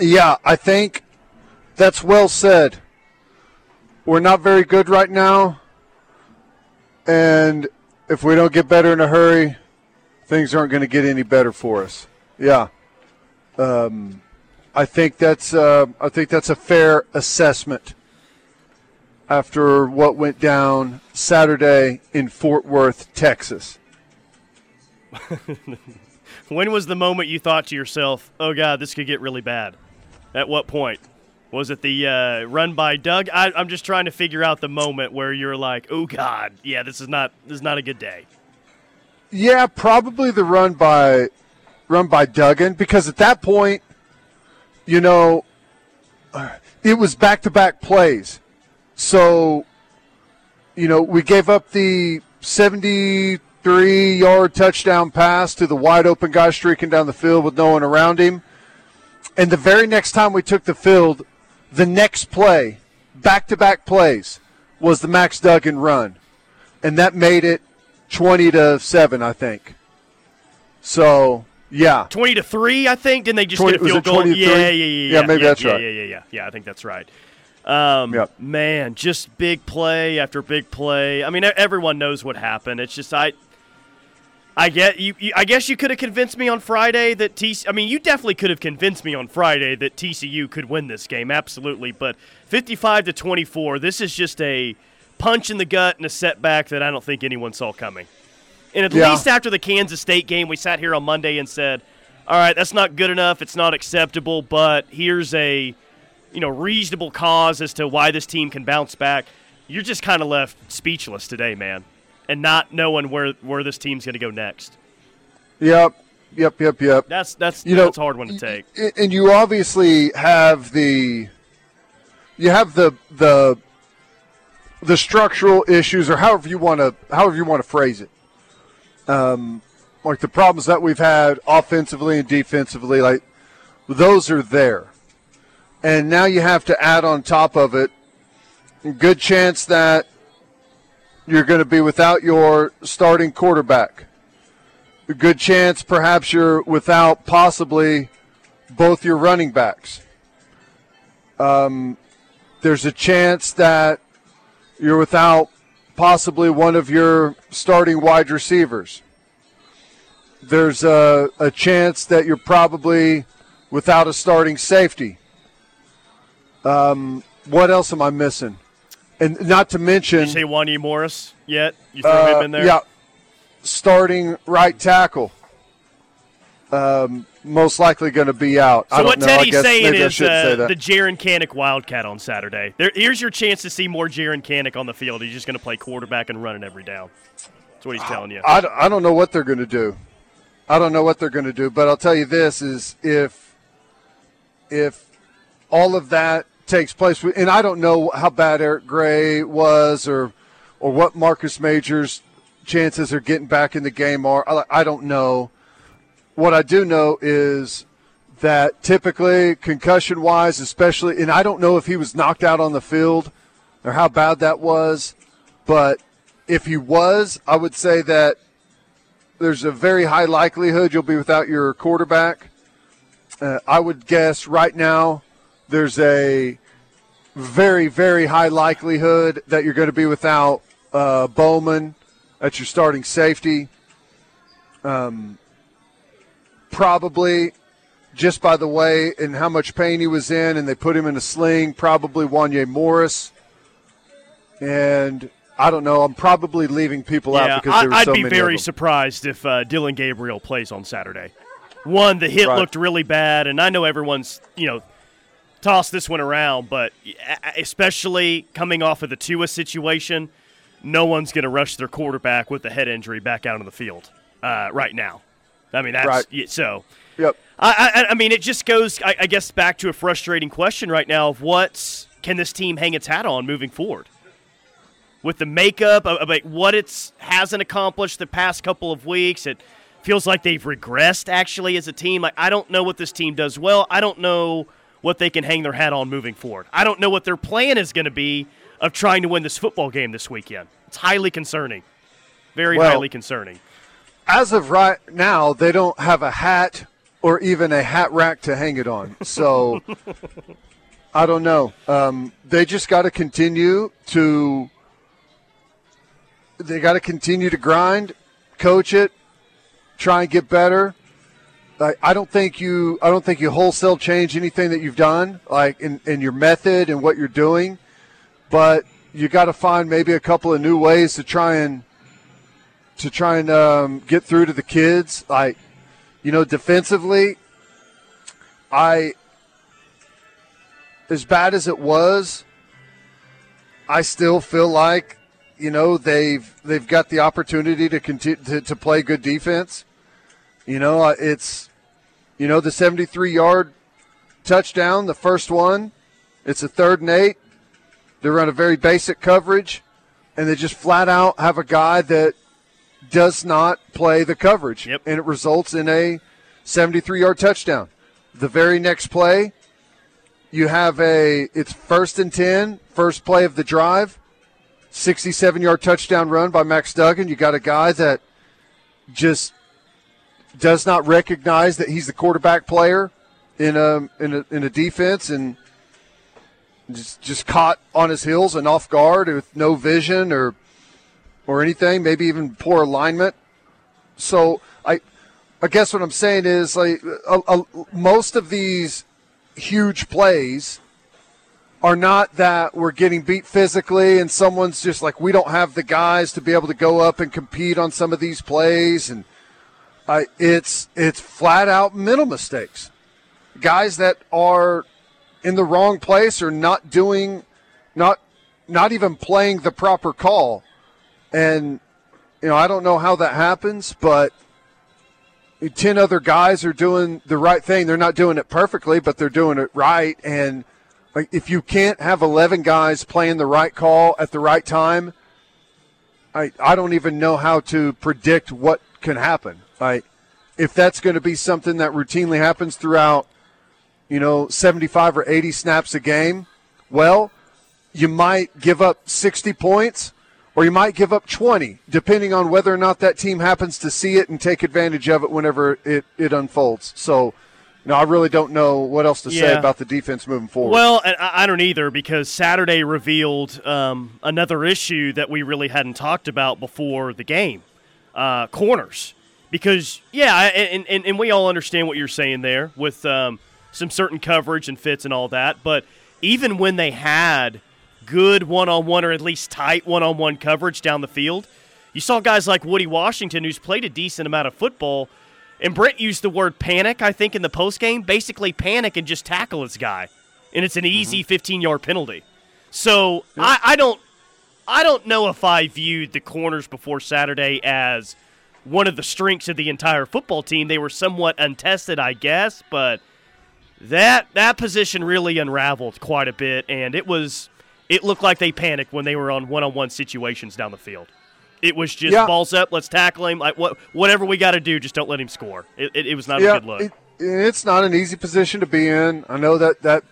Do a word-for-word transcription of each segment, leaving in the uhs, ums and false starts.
Yeah, I think that's well said. We're not very good right now, and if we don't get better in a hurry, things aren't going to get any better for us. Yeah, um, I think that's uh, I think that's a fair assessment after what went down Saturday in Fort Worth, Texas. When was the moment you thought to yourself, oh, God, this could get really bad? At what point? Was it the uh, run by Doug? I, I'm just trying to figure out the moment where you're like, oh, God, yeah, this is not this is not a good day. Yeah, probably the run by run by Duggan, because at that point, you know, it was back-to-back plays. So, you know, we gave up the seventy-three yard touchdown pass to the wide open guy streaking down the field with no one around him, and the very next time we took the field, the next play, back-to-back plays, was the Max Duggan run, and that made it twenty to seven, I think. So yeah, twenty to three, I think. Didn't they just twenty, get a field goal? Yeah, yeah, yeah, yeah. Yeah, maybe yeah, that's yeah, right. Yeah, yeah, yeah, yeah. I think that's right. Um, yep. Man, just big play after big play. I mean, everyone knows what happened. It's just I. I get you, you. I guess you could have convinced me on Friday that T C U. I mean, you definitely could have convinced me on Friday that T C U could win this game, absolutely. But fifty-five to twenty-four, this is just a punch in the gut and a setback that I don't think anyone saw coming. And at yeah. least after the Kansas State game, we sat here on Monday and said, "All right, that's not good enough. It's not acceptable. But here's a, you know, reasonable cause as to why this team can bounce back." You're just kind of left speechless today, man. And not knowing where, where this team's going to go next. Yep, yep, yep, yep. That's that's you that's know, a hard one to take. And you obviously have the you have the the the structural issues, or however you want to however you want to phrase it. Um, like the problems that we've had offensively and defensively, like those are there, and now you have to add on top of it. Good chance that you're going to be without your starting quarterback. A good chance perhaps you're without possibly both your running backs. Um, there's a chance that you're without possibly one of your starting wide receivers. There's a, a chance that you're probably without a starting safety. Um, what else am I missing? And not to mention, did you say Wandy E. Morris yet? You threw uh, him in there? Yeah. Starting right tackle. Um, most likely going to be out. So I don't what know. Teddy's I guess saying is uh, say the Jaron Canick Wildcat on Saturday. There, here's your chance to see more Jaron Canick on the field. He's just going to play quarterback and running every down. That's what he's I, telling you. I, I don't know what they're going to do. I don't know what they're going to do. But I'll tell you this is if if all of that takes place, and I don't know how bad Eric Gray was, or or what Marcus Major's chances are getting back in the game are. I, I don't know. What I do know is that typically concussion wise, especially, and I don't know if he was knocked out on the field or how bad that was, but if he was, I would say that there's a very high likelihood you'll be without your quarterback. Uh, I would guess right now there's a very, very high likelihood that you're going to be without uh, Bowman at your starting safety. Um, probably, just by the way and how much pain he was in, and they put him in a sling, probably Wandy E. Morris. And I don't know. I'm probably leaving people yeah, out because there were I'd so many I'd be very of them. surprised if uh, Dillon Gabriel plays on Saturday. One, the hit right. looked really bad, and I know everyone's, you know, toss this one around, but especially coming off of the Tua situation, no one's going to rush their quarterback with a head injury back out on the field uh, right now. I mean, that's right. so. Yep. I, I I mean, it just goes, I, I guess, back to a frustrating question right now of what can this team hang its hat on moving forward with the makeup of what it hasn't accomplished the past couple of weeks. It feels like they've regressed actually as a team. Like, I don't know what this team does well. I don't know what they can hang their hat on moving forward. I don't know what their plan is going to be of trying to win this football game this weekend. It's highly concerning. Very well, highly concerning. As of right now, they don't have a hat or even a hat rack to hang it on. So I don't know. Um, they just got to continue to – they got to continue to grind, coach it, try and get better. Like, I don't think you I don't think you wholesale change anything that you've done, like in, in your method and what you're doing, but you got to find maybe a couple of new ways to try and to try and um, get through to the kids. Like, you know, defensively, I as bad as it was, I still feel like, you know, they've they've got the opportunity to continue to, to play good defense. You know, it's, you know, the seventy-three yard touchdown, the first one, it's a third and eight. They run a very basic coverage, and they just flat out have a guy that does not play the coverage. Yep. And it results in a seventy-three yard touchdown. The very next play, you have a, it's first and ten, first play of the drive, sixty-seven yard touchdown run by Max Duggan. You got a guy that just does not recognize that he's the quarterback player in a in a, in a defense, and just, just caught on his heels and off guard with no vision or or anything, maybe even poor alignment. So I I guess what I'm saying is, like, a, a, most of these huge plays are not that we're getting beat physically and someone's just like, we don't have the guys to be able to go up and compete on some of these plays. And Uh, it's it's flat out mental mistakes. Guys that are in the wrong place or not doing, not not even playing the proper call. And, you know, I don't know how that happens, but ten other guys are doing the right thing. They're not doing it perfectly, but they're doing it right. And like, if you can't have eleven guys playing the right call at the right time, I I don't even know how to predict what can happen. Like, if that's going to be something that routinely happens throughout, you know, seventy-five or eighty snaps a game, well, you might give up sixty points or you might give up twenty, depending on whether or not that team happens to see it and take advantage of it whenever it, it unfolds. So, no, I really don't know what else to yeah. say about the defense moving forward. Well, I don't either, because Saturday revealed um, another issue that we really hadn't talked about before the game, uh, corners. Because, yeah, and, and, and we all understand what you're saying there with um, some certain coverage and fits and all that. But even when they had good one-on-one or at least tight one-on-one coverage down the field, you saw guys like Woody Washington, who's played a decent amount of football, and Brent used the word panic, I think, in the postgame, basically panic and just tackle this guy. And it's an easy fifteen-yard penalty. So yeah. I, I don't, I don't know if I viewed the corners before Saturday as – one of the strengths of the entire football team. They were somewhat untested, I guess, but that that position really unraveled quite a bit, and it was it looked like they panicked when they were on one-on-one situations down the field. It was just yeah. balls up, let's tackle him, like what whatever we got to do, just don't let him score. It, it, it was not yeah, a good look. It, it's not an easy position to be in. I know that, that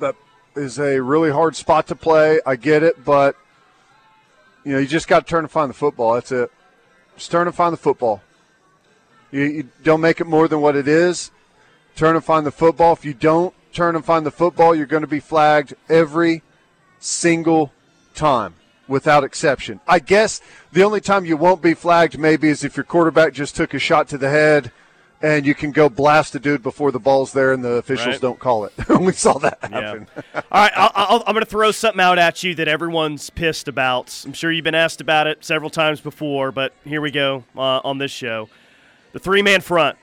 that is a really hard spot to play. I get it, but you know, you just got to turn to find the football. That's it. Just turn and find the football. You, you don't make it more than what it is. Turn and find the football. If you don't turn and find the football, you're going to be flagged every single time without exception. I guess the only time you won't be flagged maybe is if your quarterback just took a shot to the head and you can go blast a dude before the ball's there and the officials right. don't call it. We saw that happen. Yeah. All right, I'll, I'll, I'm going to throw something out at you that everyone's pissed about. I'm sure you've been asked about it several times before, but here we go uh, on this show. The three-man front.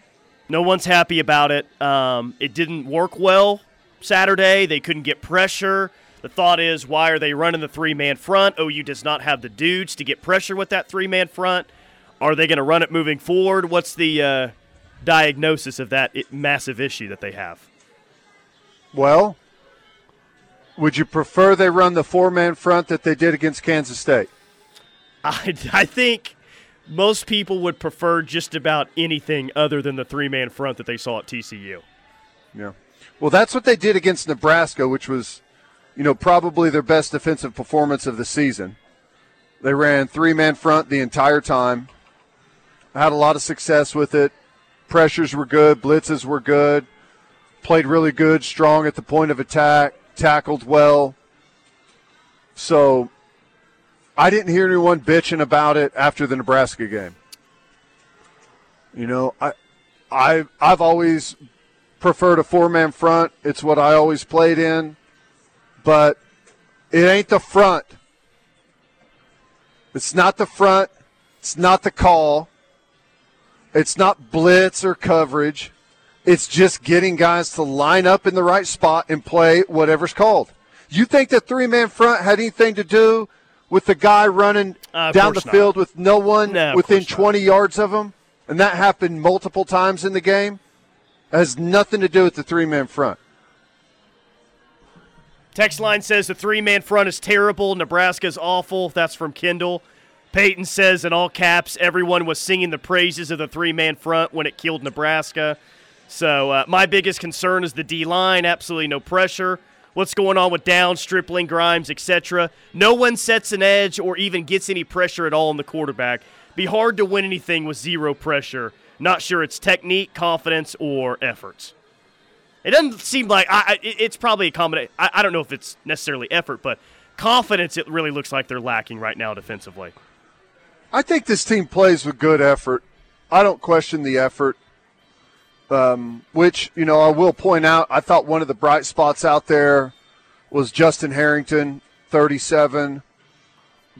No one's happy about it. Um, it didn't work well Saturday. They couldn't get pressure. The thought is, why are they running the three-man front? O U does not have the dudes to get pressure with that three-man front. Are they going to run it moving forward? What's the uh, – diagnosis of that massive issue that they have? Well, would you prefer they run the four-man front that they did against Kansas State? I, I think most people would prefer just about anything other than the three-man front that they saw at T C U. Yeah. Well, that's what they did against Nebraska, which was, you know, probably their best defensive performance of the season. They ran three-man front the entire time, had a lot of success with it. Pressures were good. Blitzes were good. Played really good, strong at the point of attack. Tackled well. So I didn't hear anyone bitching about it after the Nebraska game. You know, I, I, I've always preferred a four-man front. It's what I always played in. But it ain't the front. It's not the front. It's not the call. It's not blitz or coverage. It's just getting guys to line up in the right spot and play whatever's called. You think that three-man front had anything to do with the guy running uh, down the field not. with no one no, within twenty not. yards of him? And that happened multiple times in the game. It has nothing to do with the three-man front. Text line says the three-man front is terrible. Nebraska's awful. That's from Kendall. Peyton says in all caps, everyone was singing the praises of the three-man front when it killed Nebraska. So uh, my biggest concern is the D-line. Absolutely no pressure. What's going on with Downs, Stripling, Grimes, et cetera. No one sets an edge or even gets any pressure at all on the quarterback. Be hard to win anything with zero pressure. Not sure it's technique, confidence, or efforts. It doesn't seem like I, – it's probably a combination. I, I don't know if it's necessarily effort, but confidence it really looks like they're lacking right now defensively. I think this team plays with good effort. I don't question the effort. Um, which, you know, I will point out, I thought one of the bright spots out there was Justin Harrington, thirty-seven.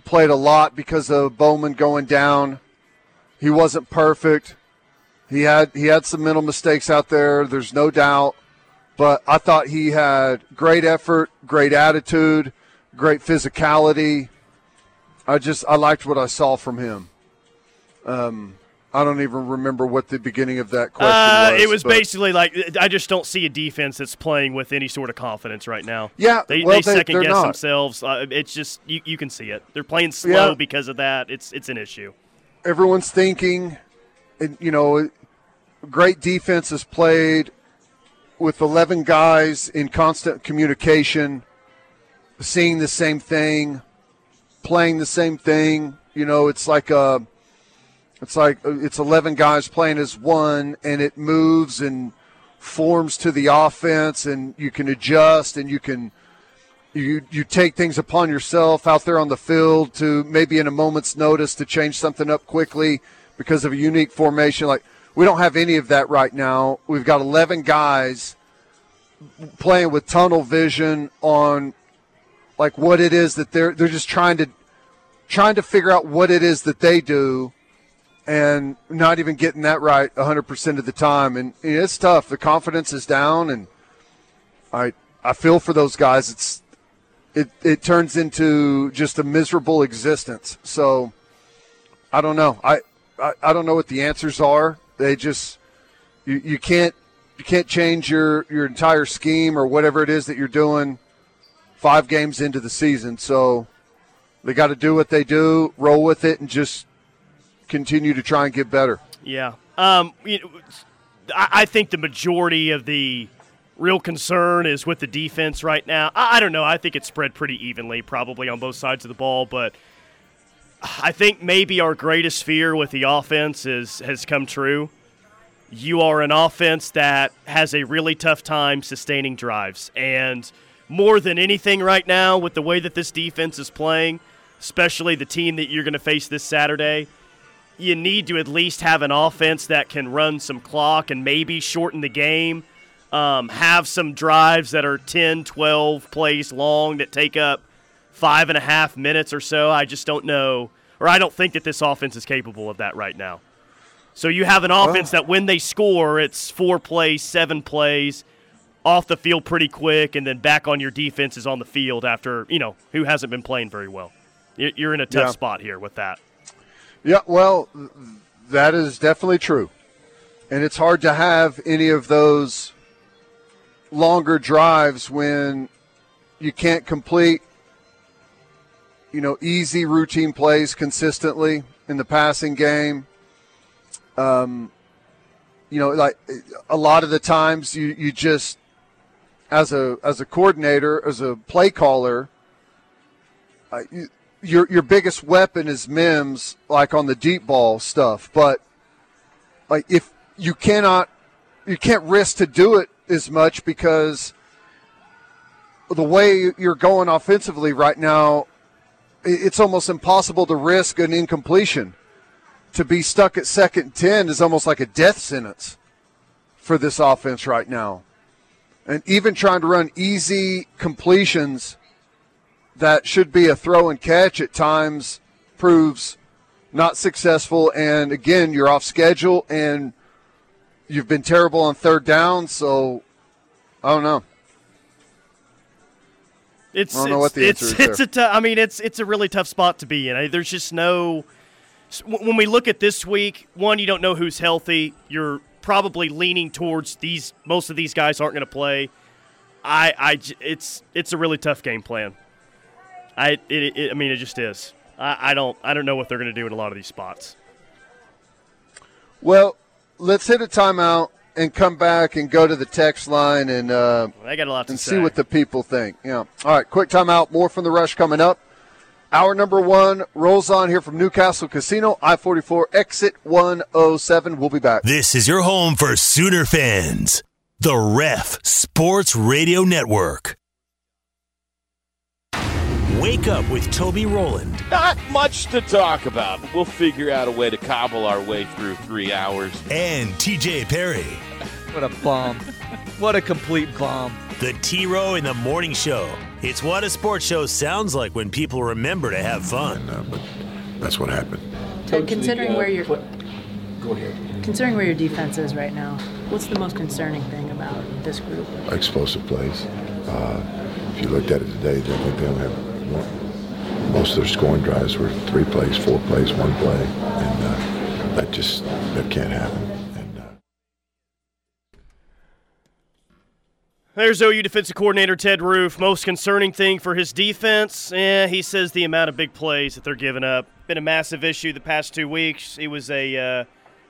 Played a lot because of Bowman going down. He wasn't perfect. He had he had some mental mistakes out there, there's no doubt. But I thought he had great effort, great attitude, great physicality. I just I liked what I saw from him. Um I don't even remember what the beginning of that question uh, was. It was basically like, I just don't see a defense that's playing with any sort of confidence right now. Yeah, They, well, they second-guess they, themselves. Uh, it's just, you, you can see it. They're playing slow yeah. because of that. It's it's an issue. Everyone's thinking, and you know, great defense is played with eleven guys in constant communication, seeing the same thing, playing the same thing. You know, it's like a... It's like it's eleven guys playing as one, and it moves and forms to the offense, and you can adjust, and you can you you take things upon yourself out there on the field to maybe in a moment's notice to change something up quickly because of a unique formation. Like we don't have any of that right now. We've got eleven guys playing with tunnel vision on like what it is that they're they're just trying to trying to figure out what it is that they do. And not even getting that right one hundred percent of the time. And it's tough. The confidence is down, and I I feel for those guys. It's it, it turns into just a miserable existence. So I don't know. I, I, I don't know what the answers are. They just you, you can't you can't change your, your entire scheme or whatever it is that you're doing five games into the season. So they got to do what they do, roll with it, and just continue to try and get better. Yeah. Um, you know, I think the majority of the real concern is with the defense right now. I don't know. I think it's spread pretty evenly probably on both sides of the ball, but I think maybe our greatest fear with the offense is has come true. You are an offense that has a really tough time sustaining drives, and more than anything right now with the way that this defense is playing, especially the team that you're going to face this Saturday, you need to at least have an offense that can run some clock and maybe shorten the game, um, have some drives that are ten, twelve plays long that take up five and a half minutes or so. I just don't know, or I don't think that this offense is capable of that right now. So you have an offense well, that when they score, it's four plays, seven plays, off the field pretty quick, and then back on your defense is on the field after, you know, who hasn't been playing very well. You're in a tough yeah. spot here with that. Yeah, well, that is definitely true. And it's hard to have any of those longer drives when you can't complete, you know, easy routine plays consistently in the passing game. Um, you know, like a lot of the times you, you just, as a as a coordinator, as a play caller, uh, you, Your your biggest weapon is Mims, like on the deep ball stuff. But like if you cannot you can't risk to do it as much because the way you're going offensively right now, it's almost impossible to risk an incompletion. To be stuck at second and ten is almost like a death sentence for this offense right now. And even trying to run easy completions that should be a throw and catch at times proves not successful. And, again, you're off schedule and you've been terrible on third down. So, I don't know. It's, I don't know what the answer it's, is it's a t- I mean, it's, it's a really tough spot to be in. I mean, there's just no – when we look at this week, one, you don't know who's healthy. You're probably leaning towards these – most of these guys aren't going to play. I, I, it's it's a really tough game plan. I it, it I mean, it just is. I, I don't I don't know what they're going to do in a lot of these spots. Well, let's hit a timeout and come back and go to the text line and uh, well, I got a lot to and say. See what the people think. Yeah. All right, quick timeout. More from the Rush coming up. Hour number one rolls on here from Newcastle Casino, I forty-four, exit one oh seven. We'll be back. This is your home for Sooner fans, the Ref Sports Radio Network. Wake up with Toby Roland. Not much to talk about. We'll figure out a way to cobble our way through three hours. And T J Perry. What a bomb. What a complete bomb. The T-Row in the Morning Show. It's what a sports show sounds like when people remember to have fun. And, uh, but that's what happened. Ted, considering where your go ahead. Considering where your defense is right now, what's the most concerning thing about this group? Explosive plays. Uh, if you looked at it today, they don't they don't have. Most of their scoring drives were three plays, four plays, one play, and uh, that just that can't happen. And, uh... There's O U defensive coordinator Ted Roof. Most concerning thing for his defense, eh, he says the amount of big plays that they're giving up. Been a massive issue the past two weeks. It was a uh,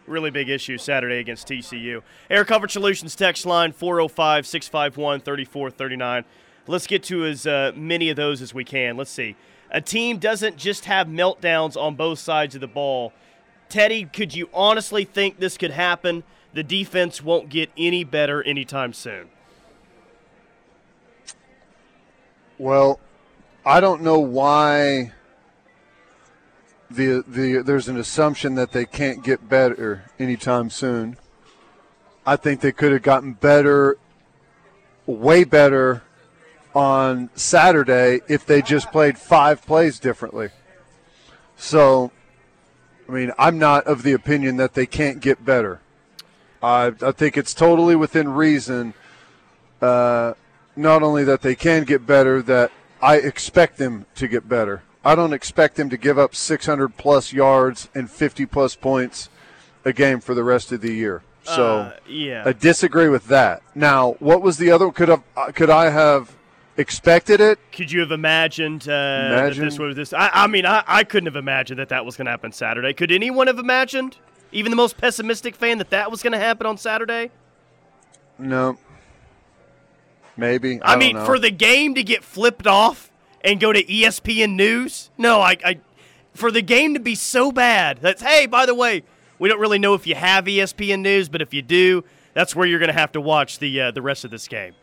really big issue Saturday against T C U. Air Comfort Solutions text line four oh five, six five one, three four three nine. Let's get to as uh, many of those as we can. Let's see. A team doesn't just have meltdowns on both sides of the ball. Teddy, could you honestly think this could happen? The defense won't get any better anytime soon. Well, I don't know why the the there's an assumption that they can't get better anytime soon. I think they could have gotten better, way better, on Saturday if they just played five plays differently. So, I mean, I'm not of the opinion that they can't get better. I, I think it's totally within reason, uh, not only that they can get better, that I expect them to get better. I don't expect them to give up six hundred plus yards and fifty plus points a game for the rest of the year. So, uh, yeah. I disagree with that. Now, what was the other one? Could I, could I have expected it? Could you have imagined uh, that this was this? I, I mean, I, I couldn't have imagined that that was going to happen Saturday. Could anyone have imagined, even the most pessimistic fan, that that was going to happen on Saturday? No. Maybe. I, I mean, don't know. For the game to get flipped off and go to E S P N News? No, I, I for the game to be so bad. That's, hey, by the way, we don't really know if you have E S P N News, but if you do, that's where you're going to have to watch the uh, the rest of this game.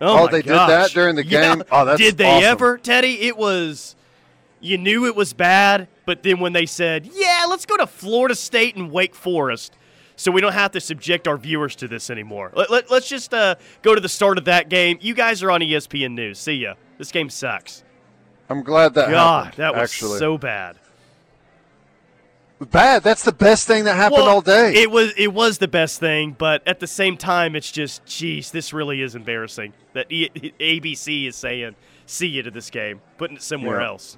Oh, oh they gosh. Did that during the game? Yeah. Oh, that's Did they awesome. Ever, Teddy? It was – you knew it was bad, but then when they said, yeah, let's go to Florida State and Wake Forest so we don't have to subject our viewers to this anymore. Let, let, let's just uh, go to the start of that game. You guys are on E S P N News. See ya. This game sucks. I'm glad that God, happened, that was actually. So bad. Bad. That's the best thing that happened well, all day. It was it was the best thing, but at the same time, it's just, geez, this really is embarrassing that e- A B C is saying, see you to this game, putting it somewhere yeah. else.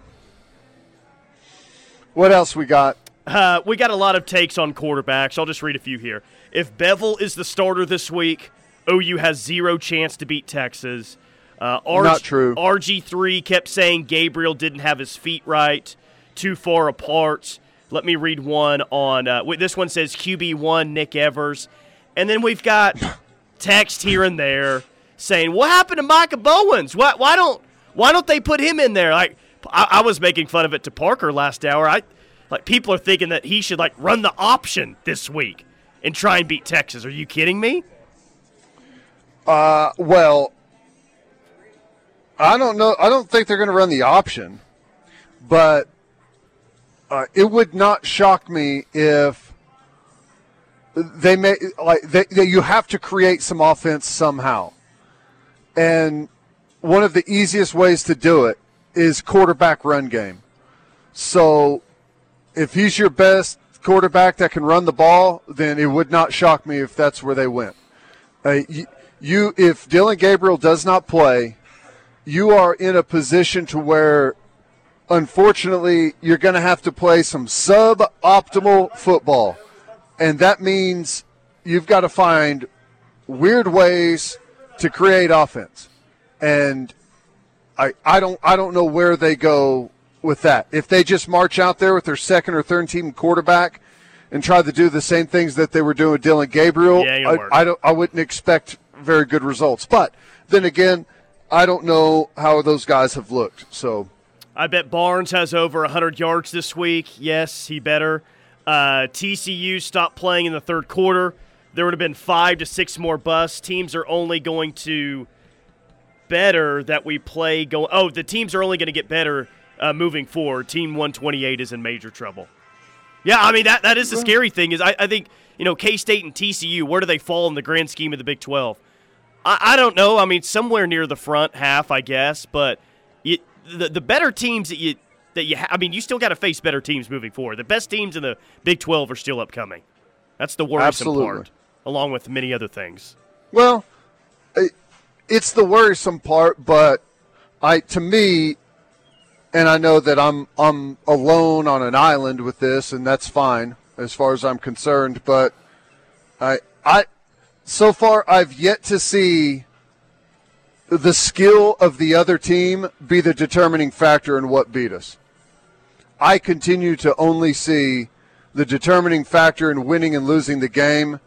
What else we got? Uh, we got a lot of takes on quarterbacks. I'll just read a few here. If Bevel is the starter this week, O U has zero chance to beat Texas. Uh, R- Not true. R G three kept saying Gabriel didn't have his feet right, too far apart. Let me read one on uh, – this one says Q B one, Nick Evers. And then we've got text here and there saying, what happened to Micah Bowens? Why, why don't why don't they put him in there? Like I, I was making fun of it to Parker last hour. I like people are thinking that he should, like, run the option this week. and try and beat Texas. Are you kidding me? Uh, well, I don't know. I don't think they're going to run the option, but uh, it would not shock me if they may like they, they, you have to create some offense somehow, and one of the easiest ways to do it is quarterback run game. So if he's your best quarterback that can run the ball, then it would not shock me if that's where they went. Uh, you, you, if Dillon Gabriel does not play, you are in a position to where, unfortunately, you're going to have to play some suboptimal football. And that means you've got to find weird ways to create offense. And I, I don't I don't know where they go with that. If they just march out there with their second or third team quarterback and try to do the same things that they were doing with Dillon Gabriel, yeah, I, I don't I wouldn't expect very good results. But then again, I don't know how those guys have looked. So I bet Barnes has over one hundred yards this week. Yes, he better. Uh, T C U stopped playing in the third quarter. There would have been five to six more busts. Teams are only going to better that we play go oh the teams are only going to get better uh moving forward. Team one twenty-eight is in major trouble. Yeah, I mean that that is the scary thing is I, I think, you know, K-State and T C U, where do they fall in the grand scheme of the Big twelve? I, I don't know. I mean, somewhere near the front half, I guess, but you, the the better teams that you that you ha- I mean, you still got to face better teams moving forward. The best teams in the Big twelve are still upcoming. That's the worrisome Absolutely. part, along with many other things. Well, I- It's the worrisome part, but I, to me, and I know that I'm I'm alone on an island with this, and that's fine as far as I'm concerned. But I I so far I've yet to see the skill of the other team be the determining factor in what beat us. I continue to only see the determining factor in winning and losing the game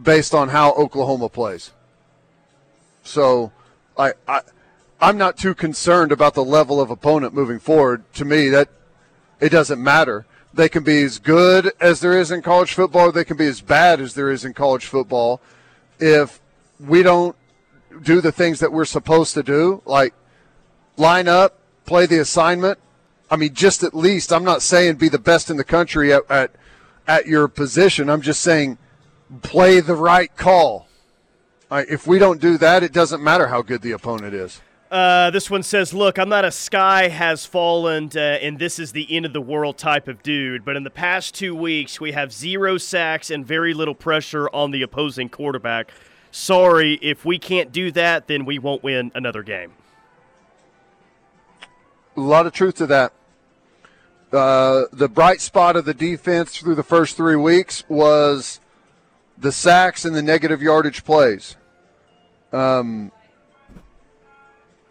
based on how Oklahoma plays. So I, I, I'm not too concerned about the level of opponent moving forward. To me, that it doesn't matter. They can be as good as there is in college football, or they can be as bad as there is in college football. If we don't do the things that we're supposed to do, like line up, play the assignment, I mean, just at least, I'm not saying be the best in the country at, at, at your position. I'm just saying play the right call. Right, if we don't do that, it doesn't matter how good the opponent is. Uh, this one says, look, I'm not a sky has fallen uh, and this is the end of the world type of dude, but in the past two weeks, we have zero sacks and very little pressure on the opposing quarterback. Sorry, if we can't do that, then we won't win another game. A lot of truth to that. Uh, the bright spot of the defense through the first three weeks was the sacks and the negative yardage plays. Um,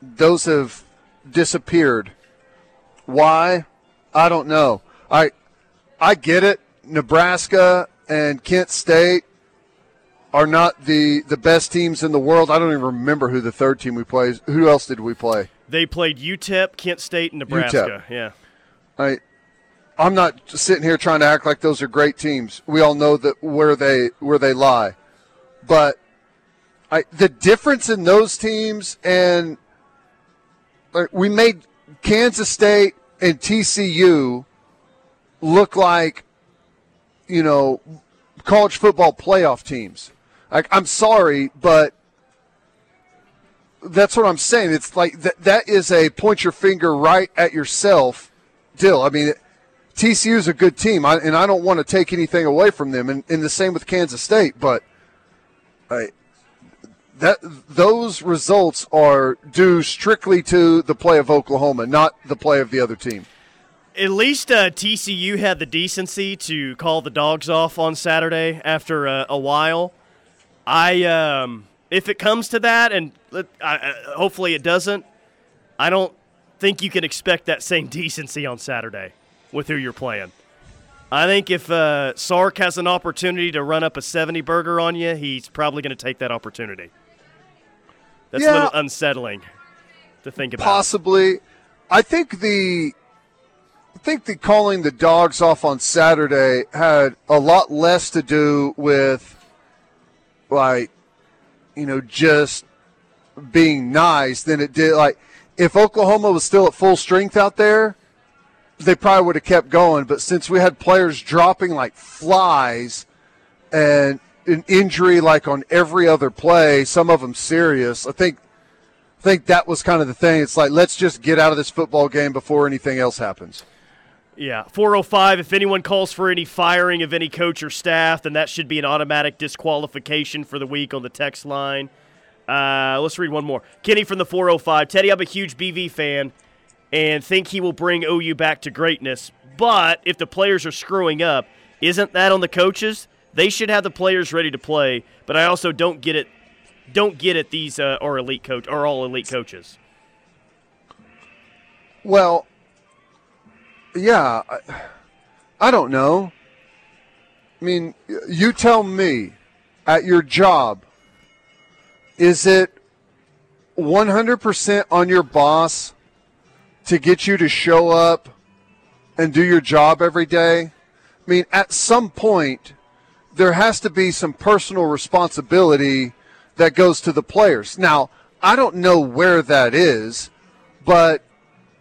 those have disappeared. Why? I don't know. I I get it. Nebraska and Kent State are not the, the best teams in the world. I don't even remember who the third team we played. Who else did we play? They played U T E P, Kent State, and Nebraska. U T E P. Yeah. I, I'm not sitting here trying to act like those are great teams. We all know that where they where they lie. But I, the difference in those teams and we made Kansas State and T C U look like, you know, college football playoff teams. Like, I'm sorry, but that's what I'm saying. It's like that, that is a point your finger right at yourself deal. I mean, T C U is a good team, I, and I don't want to take anything away from them, and, and the same with Kansas State. But I, that those results are due strictly to the play of Oklahoma, not the play of the other team. At least uh, T C U had the decency to call the dogs off on Saturday after uh, a while. I, um, if it comes to that, and uh, I, uh, hopefully it doesn't, I don't think you can expect that same decency on Saturday with who you're playing. I think if uh, Sark has an opportunity to run up a seventy-burger on you, he's probably going to take that opportunity. That's yeah, a little unsettling to think about. Possibly. I think the I think the calling the dogs off on Saturday had a lot less to do with, like, you know, just being nice than it did. Like, if Oklahoma was still at full strength out there, they probably would have kept going. But since we had players dropping like flies and an injury like on every other play, some of them serious, I think I think that was kind of the thing. It's like, let's just get out of this football game before anything else happens. Yeah, four oh five, if anyone calls for any firing of any coach or staff, then that should be an automatic disqualification for the week on the text line. Uh, let's read one more. Kenny from the four oh five. Teddy, I'm a huge B V fan and think he will bring O U back to greatness. But if the players are screwing up, isn't that on the coaches? They should have the players ready to play. But I also don't get it. Don't get it. These uh, are elite coach are all elite coaches. Well. Yeah, I don't know. I mean, you tell me at your job, is it one hundred percent on your boss to get you to show up and do your job every day? I mean, at some point, there has to be some personal responsibility that goes to the players. Now, I don't know where that is, but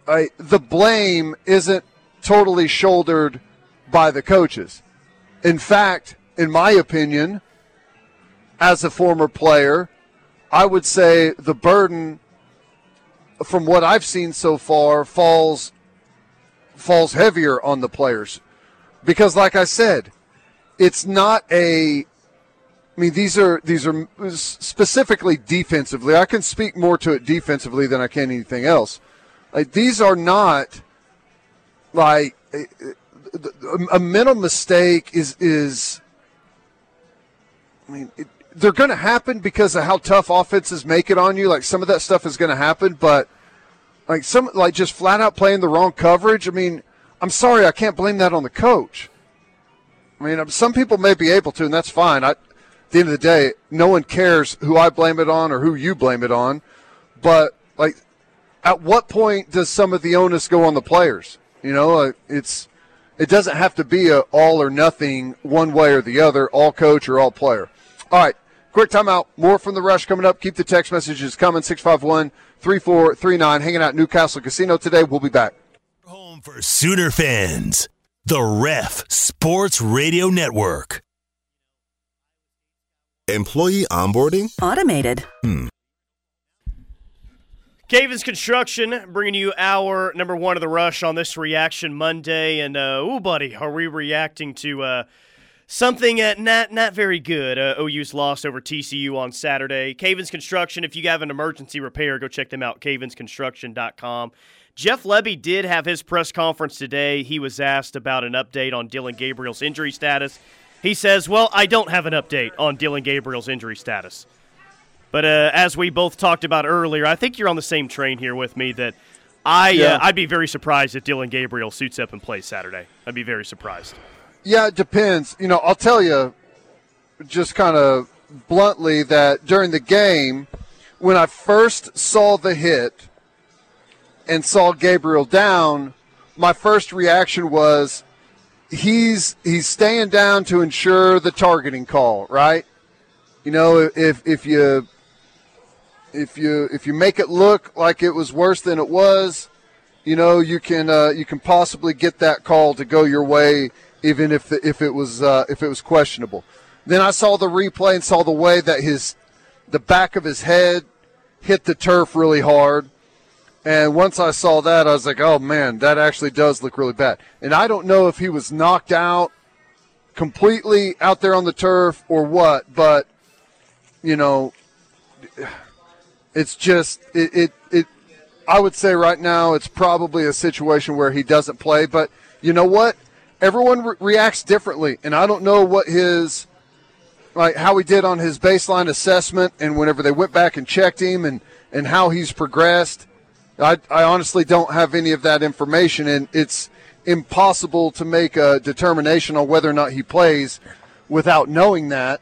I, the blame isn't totally shouldered by the coaches. In fact, in my opinion, as a former player, I would say the burden, from what I've seen so far, falls falls heavier on the players. Because like I said, it's not a I mean these are these are specifically defensively. I can speak more to it defensively than I can anything else. Like, these are not Like, a mental mistake is, is I mean, it, they're going to happen because of how tough offenses make it on you. Like, some of that stuff is going to happen, but, like, some, like, just flat out playing the wrong coverage, I mean, I'm sorry, I can't blame that on the coach. I mean, some people may be able to, and that's fine. I, at the end of the day, no one cares who I blame it on or who you blame it on, but, like, at what point does some of the onus go on the players? You know, it's it doesn't have to be a all or nothing, one way or the other, all coach or all player. All right, quick timeout. More from the Rush coming up. Keep the text messages coming. six five one, three four three nine. Hanging out at Newcastle Casino today. We'll be back. Home for Sooner fans, the Ref Sports Radio Network. Employee onboarding? Automated. Hmm. Cavins Construction bringing you our number one of the Rush on this Reaction Monday. And, uh, ooh, buddy, are we reacting to uh, something uh, not not very good? Uh, O U's loss over T C U on Saturday. Cavins Construction, if you have an emergency repair, go check them out, cavins construction dot com. Jeff Lebby did have his press conference today. He was asked about an update on Dillon Gabriel's injury status. He says, well, I don't have an update on Dillon Gabriel's injury status. But uh, as we both talked about earlier, I think you're on the same train here with me that I, yeah. uh, I'd be very surprised if Dillon Gabriel suits up and plays Saturday. I'd be very surprised. Yeah, it depends. You know, I'll tell you just kind of bluntly that during the game, when I first saw the hit and saw Gabriel down, my first reaction was he's he's staying down to ensure the targeting call, right? You know, if if you – If you if you make it look like it was worse than it was, you know, you can uh, you can possibly get that call to go your way, even if the, if it was uh, if it was questionable. Then I saw the replay and saw the way that his the back of his head hit the turf really hard, and once I saw that, I was like, oh man, that actually does look really bad. And I don't know if he was knocked out completely out there on the turf or what, but you know. It's just, it, it, it. I would say right now it's probably a situation where he doesn't play. But you know what? Everyone re- reacts differently. And I don't know what his, like how he did on his baseline assessment and whenever they went back and checked him and, and how he's progressed. I, I honestly don't have any of that information. And it's impossible to make a determination on whether or not he plays without knowing that.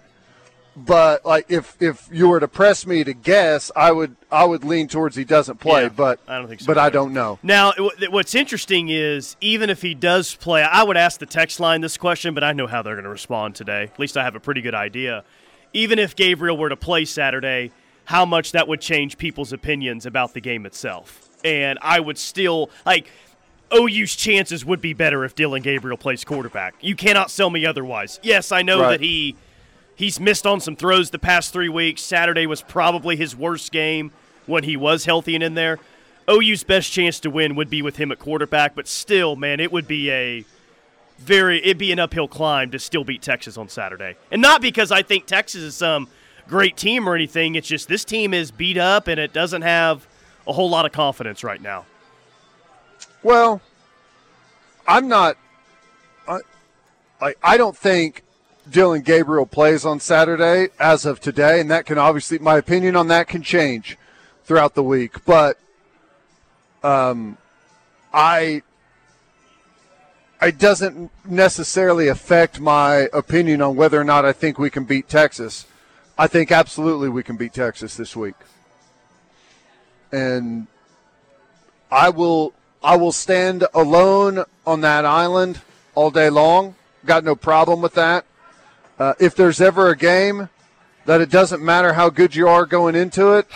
But like, if if you were to press me to guess, I would I would lean towards he doesn't play. Yeah, but I don't think so. But either. I don't know. Now, what's interesting is even if he does play, I would ask the text line this question, but I know how they're going to respond today. At least I have a pretty good idea. Even if Gabriel were to play Saturday, how much that would change people's opinions about the game itself, and I would still like. O U's chances would be better if Dillon Gabriel plays quarterback. You cannot sell me otherwise. Yes, I know right. that he he's missed on some throws the past three weeks. Saturday was probably his worst game when he was healthy and in there. O U's best chance to win would be with him at quarterback, but still, man, it would be a very it'd be an uphill climb to still beat Texas on Saturday. And not because I think Texas is some great team or anything. It's just this team is beat up and it doesn't have a whole lot of confidence right now. Well, I'm not I, – like, I don't think Dillon Gabriel plays on Saturday as of today, and that can obviously – my opinion on that can change throughout the week. But um, I – it doesn't necessarily affect my opinion on whether or not I think we can beat Texas. I think absolutely we can beat Texas this week. And I will – I will stand alone on that island all day long. Got no problem with that. Uh, if there's ever a game that it doesn't matter how good you are going into it,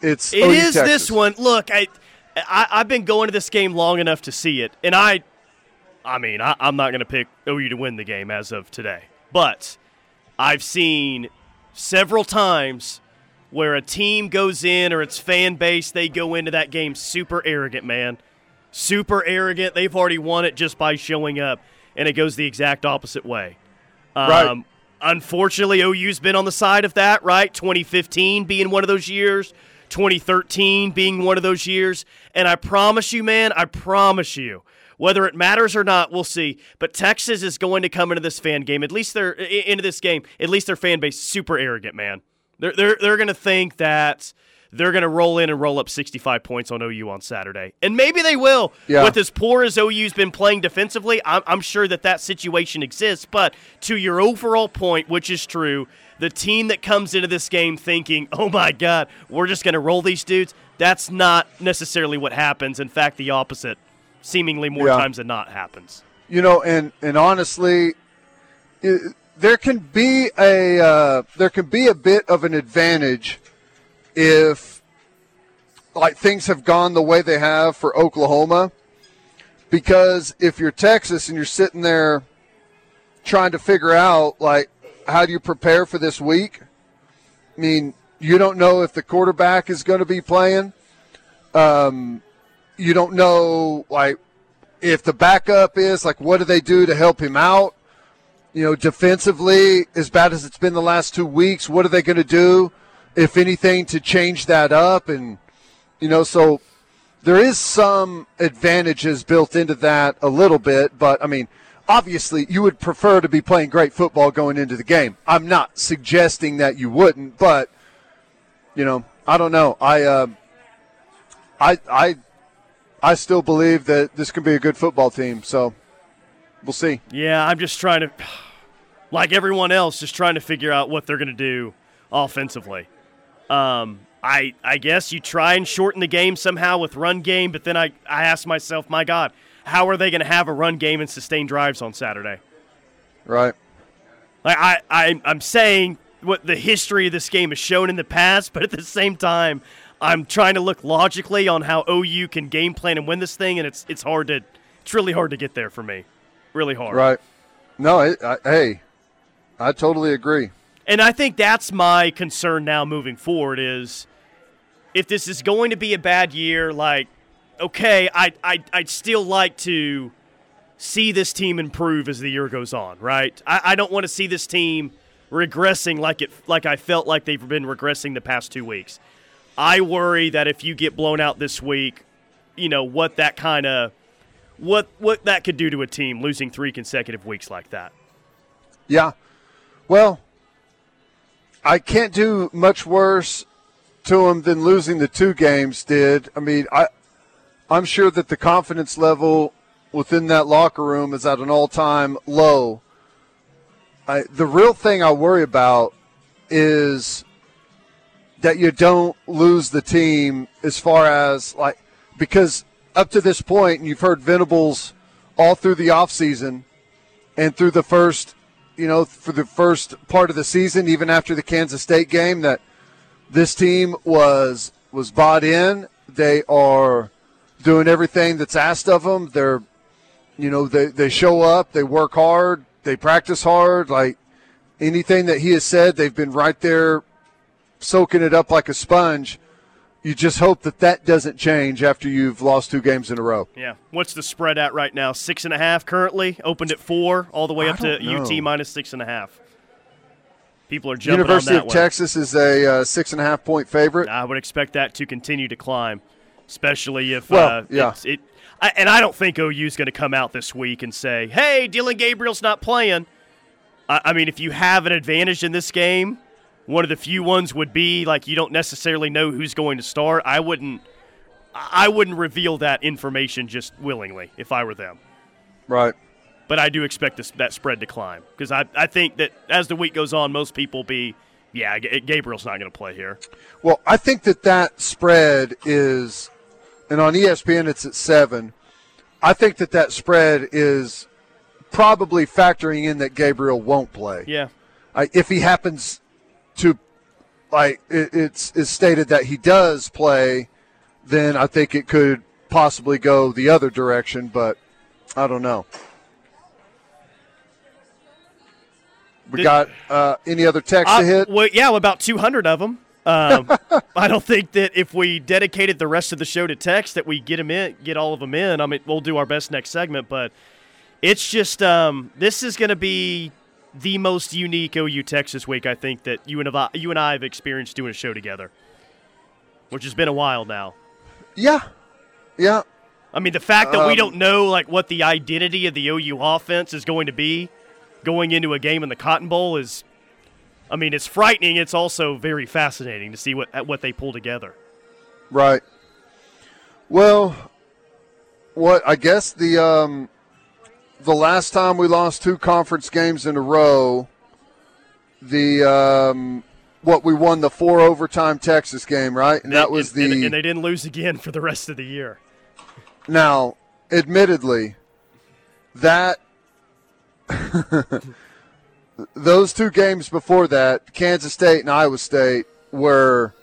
it's it O U is Texas. This one. Look, I, I I've been going to this game long enough to see it, and I, I mean, I, I'm not going to pick O U to win the game as of today, but I've seen several times where a team goes in or its fan base, they go into that game super arrogant, man. Super arrogant. They've already won it just by showing up, and it goes the exact opposite way. Um, right. Unfortunately, O U's been on the side of that, right? twenty fifteen being one of those years, twenty thirteen being one of those years. And I promise you, man, I promise you, whether it matters or not, we'll see. But Texas is going to come into this fan game, at least they're into this game, at least their fan base, super arrogant, man. They're, they're, they're going to think that they're going to roll in and roll up sixty-five points on O U on Saturday. And maybe they will. Yeah. With as poor as O U's been playing defensively, I'm, I'm sure that that situation exists. But to your overall point, which is true, the team that comes into this game thinking, oh, my God, we're just going to roll these dudes, that's not necessarily what happens. In fact, the opposite seemingly more yeah. times than not happens. You know, and, and honestly it, – There can be a uh, there can be a bit of an advantage if like things have gone the way they have for Oklahoma, because if you're Texas and you're sitting there trying to figure out like how do you prepare for this week, I mean you don't know if the quarterback is going to be playing, um, you don't know like if the backup is like what do they do to help him out. You know, defensively, as bad as it's been the last two weeks, what are they going to do, if anything, to change that up? And, you know, so there is some advantages built into that a little bit. But, I mean, obviously you would prefer to be playing great football going into the game. I'm not suggesting that you wouldn't, but, you know, I don't know. I uh, I, I, I still believe that this can be a good football team, so. We'll see. Yeah, I'm just trying to, like everyone else, just trying to figure out what they're going to do offensively. Um, I I guess you try and shorten the game somehow with run game, but then I, I ask myself, my God, how are they going to have a run game and sustain drives on Saturday? Right. Like I, I, I'm saying what the history of this game has shown in the past, but at the same time, I'm trying to look logically on how O U can game plan and win this thing, and it's it's hard to, it's really hard to get there for me. Really hard. Right. No, it, I, hey, I totally agree. And I think that's my concern now moving forward is if this is going to be a bad year, like, okay, I, I, I'd still like to see this team improve as the year goes on, right? I, I don't want to see this team regressing like it, like I felt like they've been regressing the past two weeks. I worry that if you get blown out this week, you know, what that kind of – What what that could do to a team losing three consecutive weeks like that. Yeah. Well, I can't do much worse to them than losing the two games did. I mean, I, I'm sure that the confidence level within that locker room is at an all-time low. I, the real thing I worry about is that you don't lose the team as far as, like, because up to this point, and you've heard Venables all through the offseason and through the first, you know, for the first part of the season, even after the Kansas State game, that this team was was bought in. They are doing everything that's asked of them. They're, you know, they, they show up, they work hard, they practice hard. Like, anything that he has said, they've been right there soaking it up like a sponge. You just hope that that doesn't change after you've lost two games in a row. Yeah. What's the spread at right now? Six and a half currently. Opened at four, all the way up to know. U T minus six and a half. People are jumping University on that University of way. Texas is a uh, six and a half point favorite. I would expect that to continue to climb, especially if well, uh, yeah. it's, it. I, and I don't think O U is going to come out this week and say, "Hey, Dillon Gabriel's not playing." I, I mean, if you have an advantage in this game. One of the few ones would be, like, you don't necessarily know who's going to start. I wouldn't I wouldn't reveal that information just willingly if I were them. Right. But I do expect this, that spread to climb because I, I think that as the week goes on, most people be, yeah, Gabriel's not going to play here. Well, I think that that spread is, and on E S P N it's at seven, I think that that spread is probably factoring in that Gabriel won't play. Yeah. I, if he happens – to, like, it, it's, it's stated that he does play, then I think it could possibly go the other direction, but I don't know. We Did, got uh, any other texts to hit? Well, yeah, about two hundred of them. Um, I don't think that if we dedicated the rest of the show to texts that we get them in, get all of them in. I mean, we'll do our best next segment, but it's just um, this is going to be the most unique O U Texas week I think that you and I, you and I have experienced doing a show together, which has been a while now. Yeah, yeah. I mean, the fact that um, we don't know like what the identity of the O U offense is going to be going into a game in the Cotton Bowl is, I mean, it's frightening. It's also very fascinating to see what what they pull together. Right. Well, what I guess the. Um, The last time we lost two conference games in a row, the um, what we won the four overtime Texas game, right? And they, that was and, the and they didn't lose again for the rest of the year. Now, admittedly, that those two games before that, Kansas State and Iowa State, were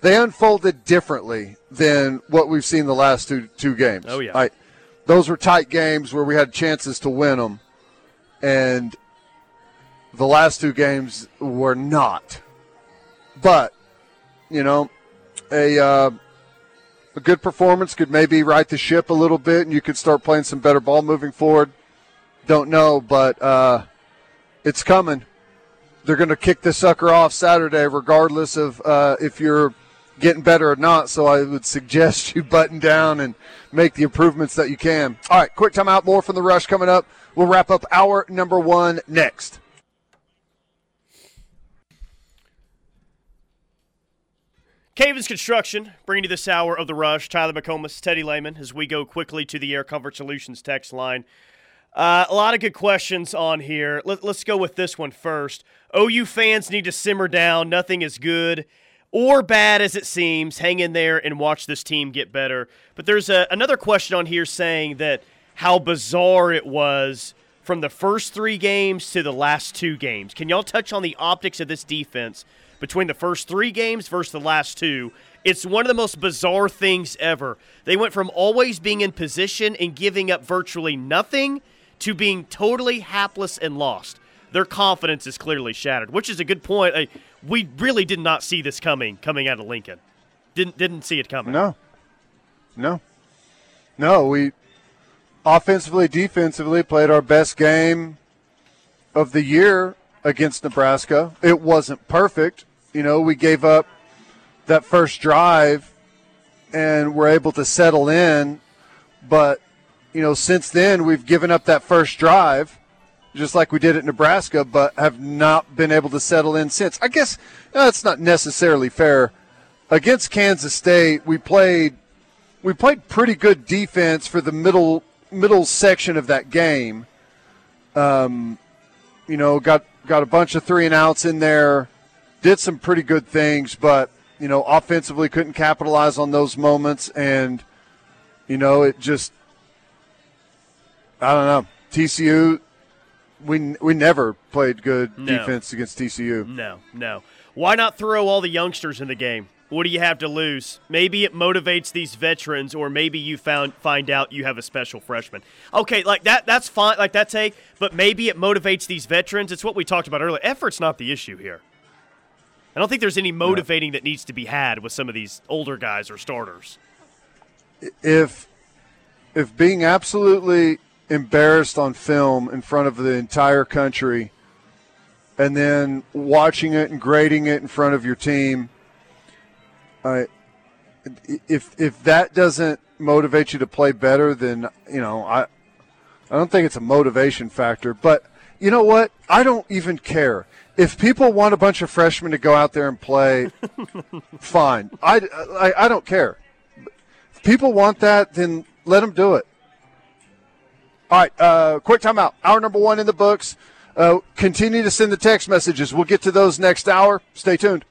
they unfolded differently than what we've seen the last two two games. Oh yeah. Right? Those were tight games where we had chances to win them, and the last two games were not. But, you know, a uh, a good performance could maybe right the ship a little bit, and you could start playing some better ball moving forward. Don't know, but uh, it's coming. They're going to kick this sucker off Saturday regardless of uh, if you're – getting better or not, so I would suggest you button down and make the improvements that you can. All right, quick timeout, more from The Rush coming up. We'll wrap up hour number one next. Cavins Construction, bringing you this hour of The Rush. Tyler McComas, Teddy Lehman, as we go quickly to the Air Comfort Solutions text line. Uh, a lot of good questions on here. Let, let's go with this one first. O U fans need to simmer down. Nothing is good or bad as it seems. Hang in there and watch this team get better. But there's a, another question on here saying that how bizarre it was from the first three games to the last two games. Can y'all touch on the optics of this defense between the first three games versus the last two? It's one of the most bizarre things ever. They went from always being in position and giving up virtually nothing to being totally hapless and lost. Their confidence is clearly shattered, which is a good point. I, we really did not see this coming, coming out of Lincoln. Didn't didn't see it coming. No. No. No, we offensively, defensively played our best game of the year against Nebraska. It wasn't perfect. You know, we gave up that first drive and were able to settle in. But, you know, since then we've given up that first drive, just like we did at Nebraska, but have not been able to settle in since. I guess no, that's not necessarily fair. Against Kansas State, we played we played pretty good defense for the middle middle section of that game. Um, you know, got got a bunch of three and outs in there, did some pretty good things, but, you know, offensively couldn't capitalize on those moments. And, you know, it just, I don't know. T C U, we we never played good no. defense against T C U. No, no. Why not throw all the youngsters in the game? What do you have to lose? Maybe it motivates these veterans, or maybe you found find out you have a special freshman. Okay, like that that's fine, like that take, but maybe it motivates these veterans. It's what we talked about earlier. Effort's not the issue here. I don't think there's any motivating no. that needs to be had with some of these older guys or starters. If if being absolutely embarrassed on film in front of the entire country and then watching it and grading it in front of your team, uh, if if that doesn't motivate you to play better, then, you know, I I don't think it's a motivation factor. But you know what? I don't even care. If people want a bunch of freshmen to go out there and play, fine. I, I, I don't care. If people want that, then let them do it. All right, uh, quick timeout. Hour number one in the books. Uh, continue to send the text messages. We'll get to those next hour. Stay tuned.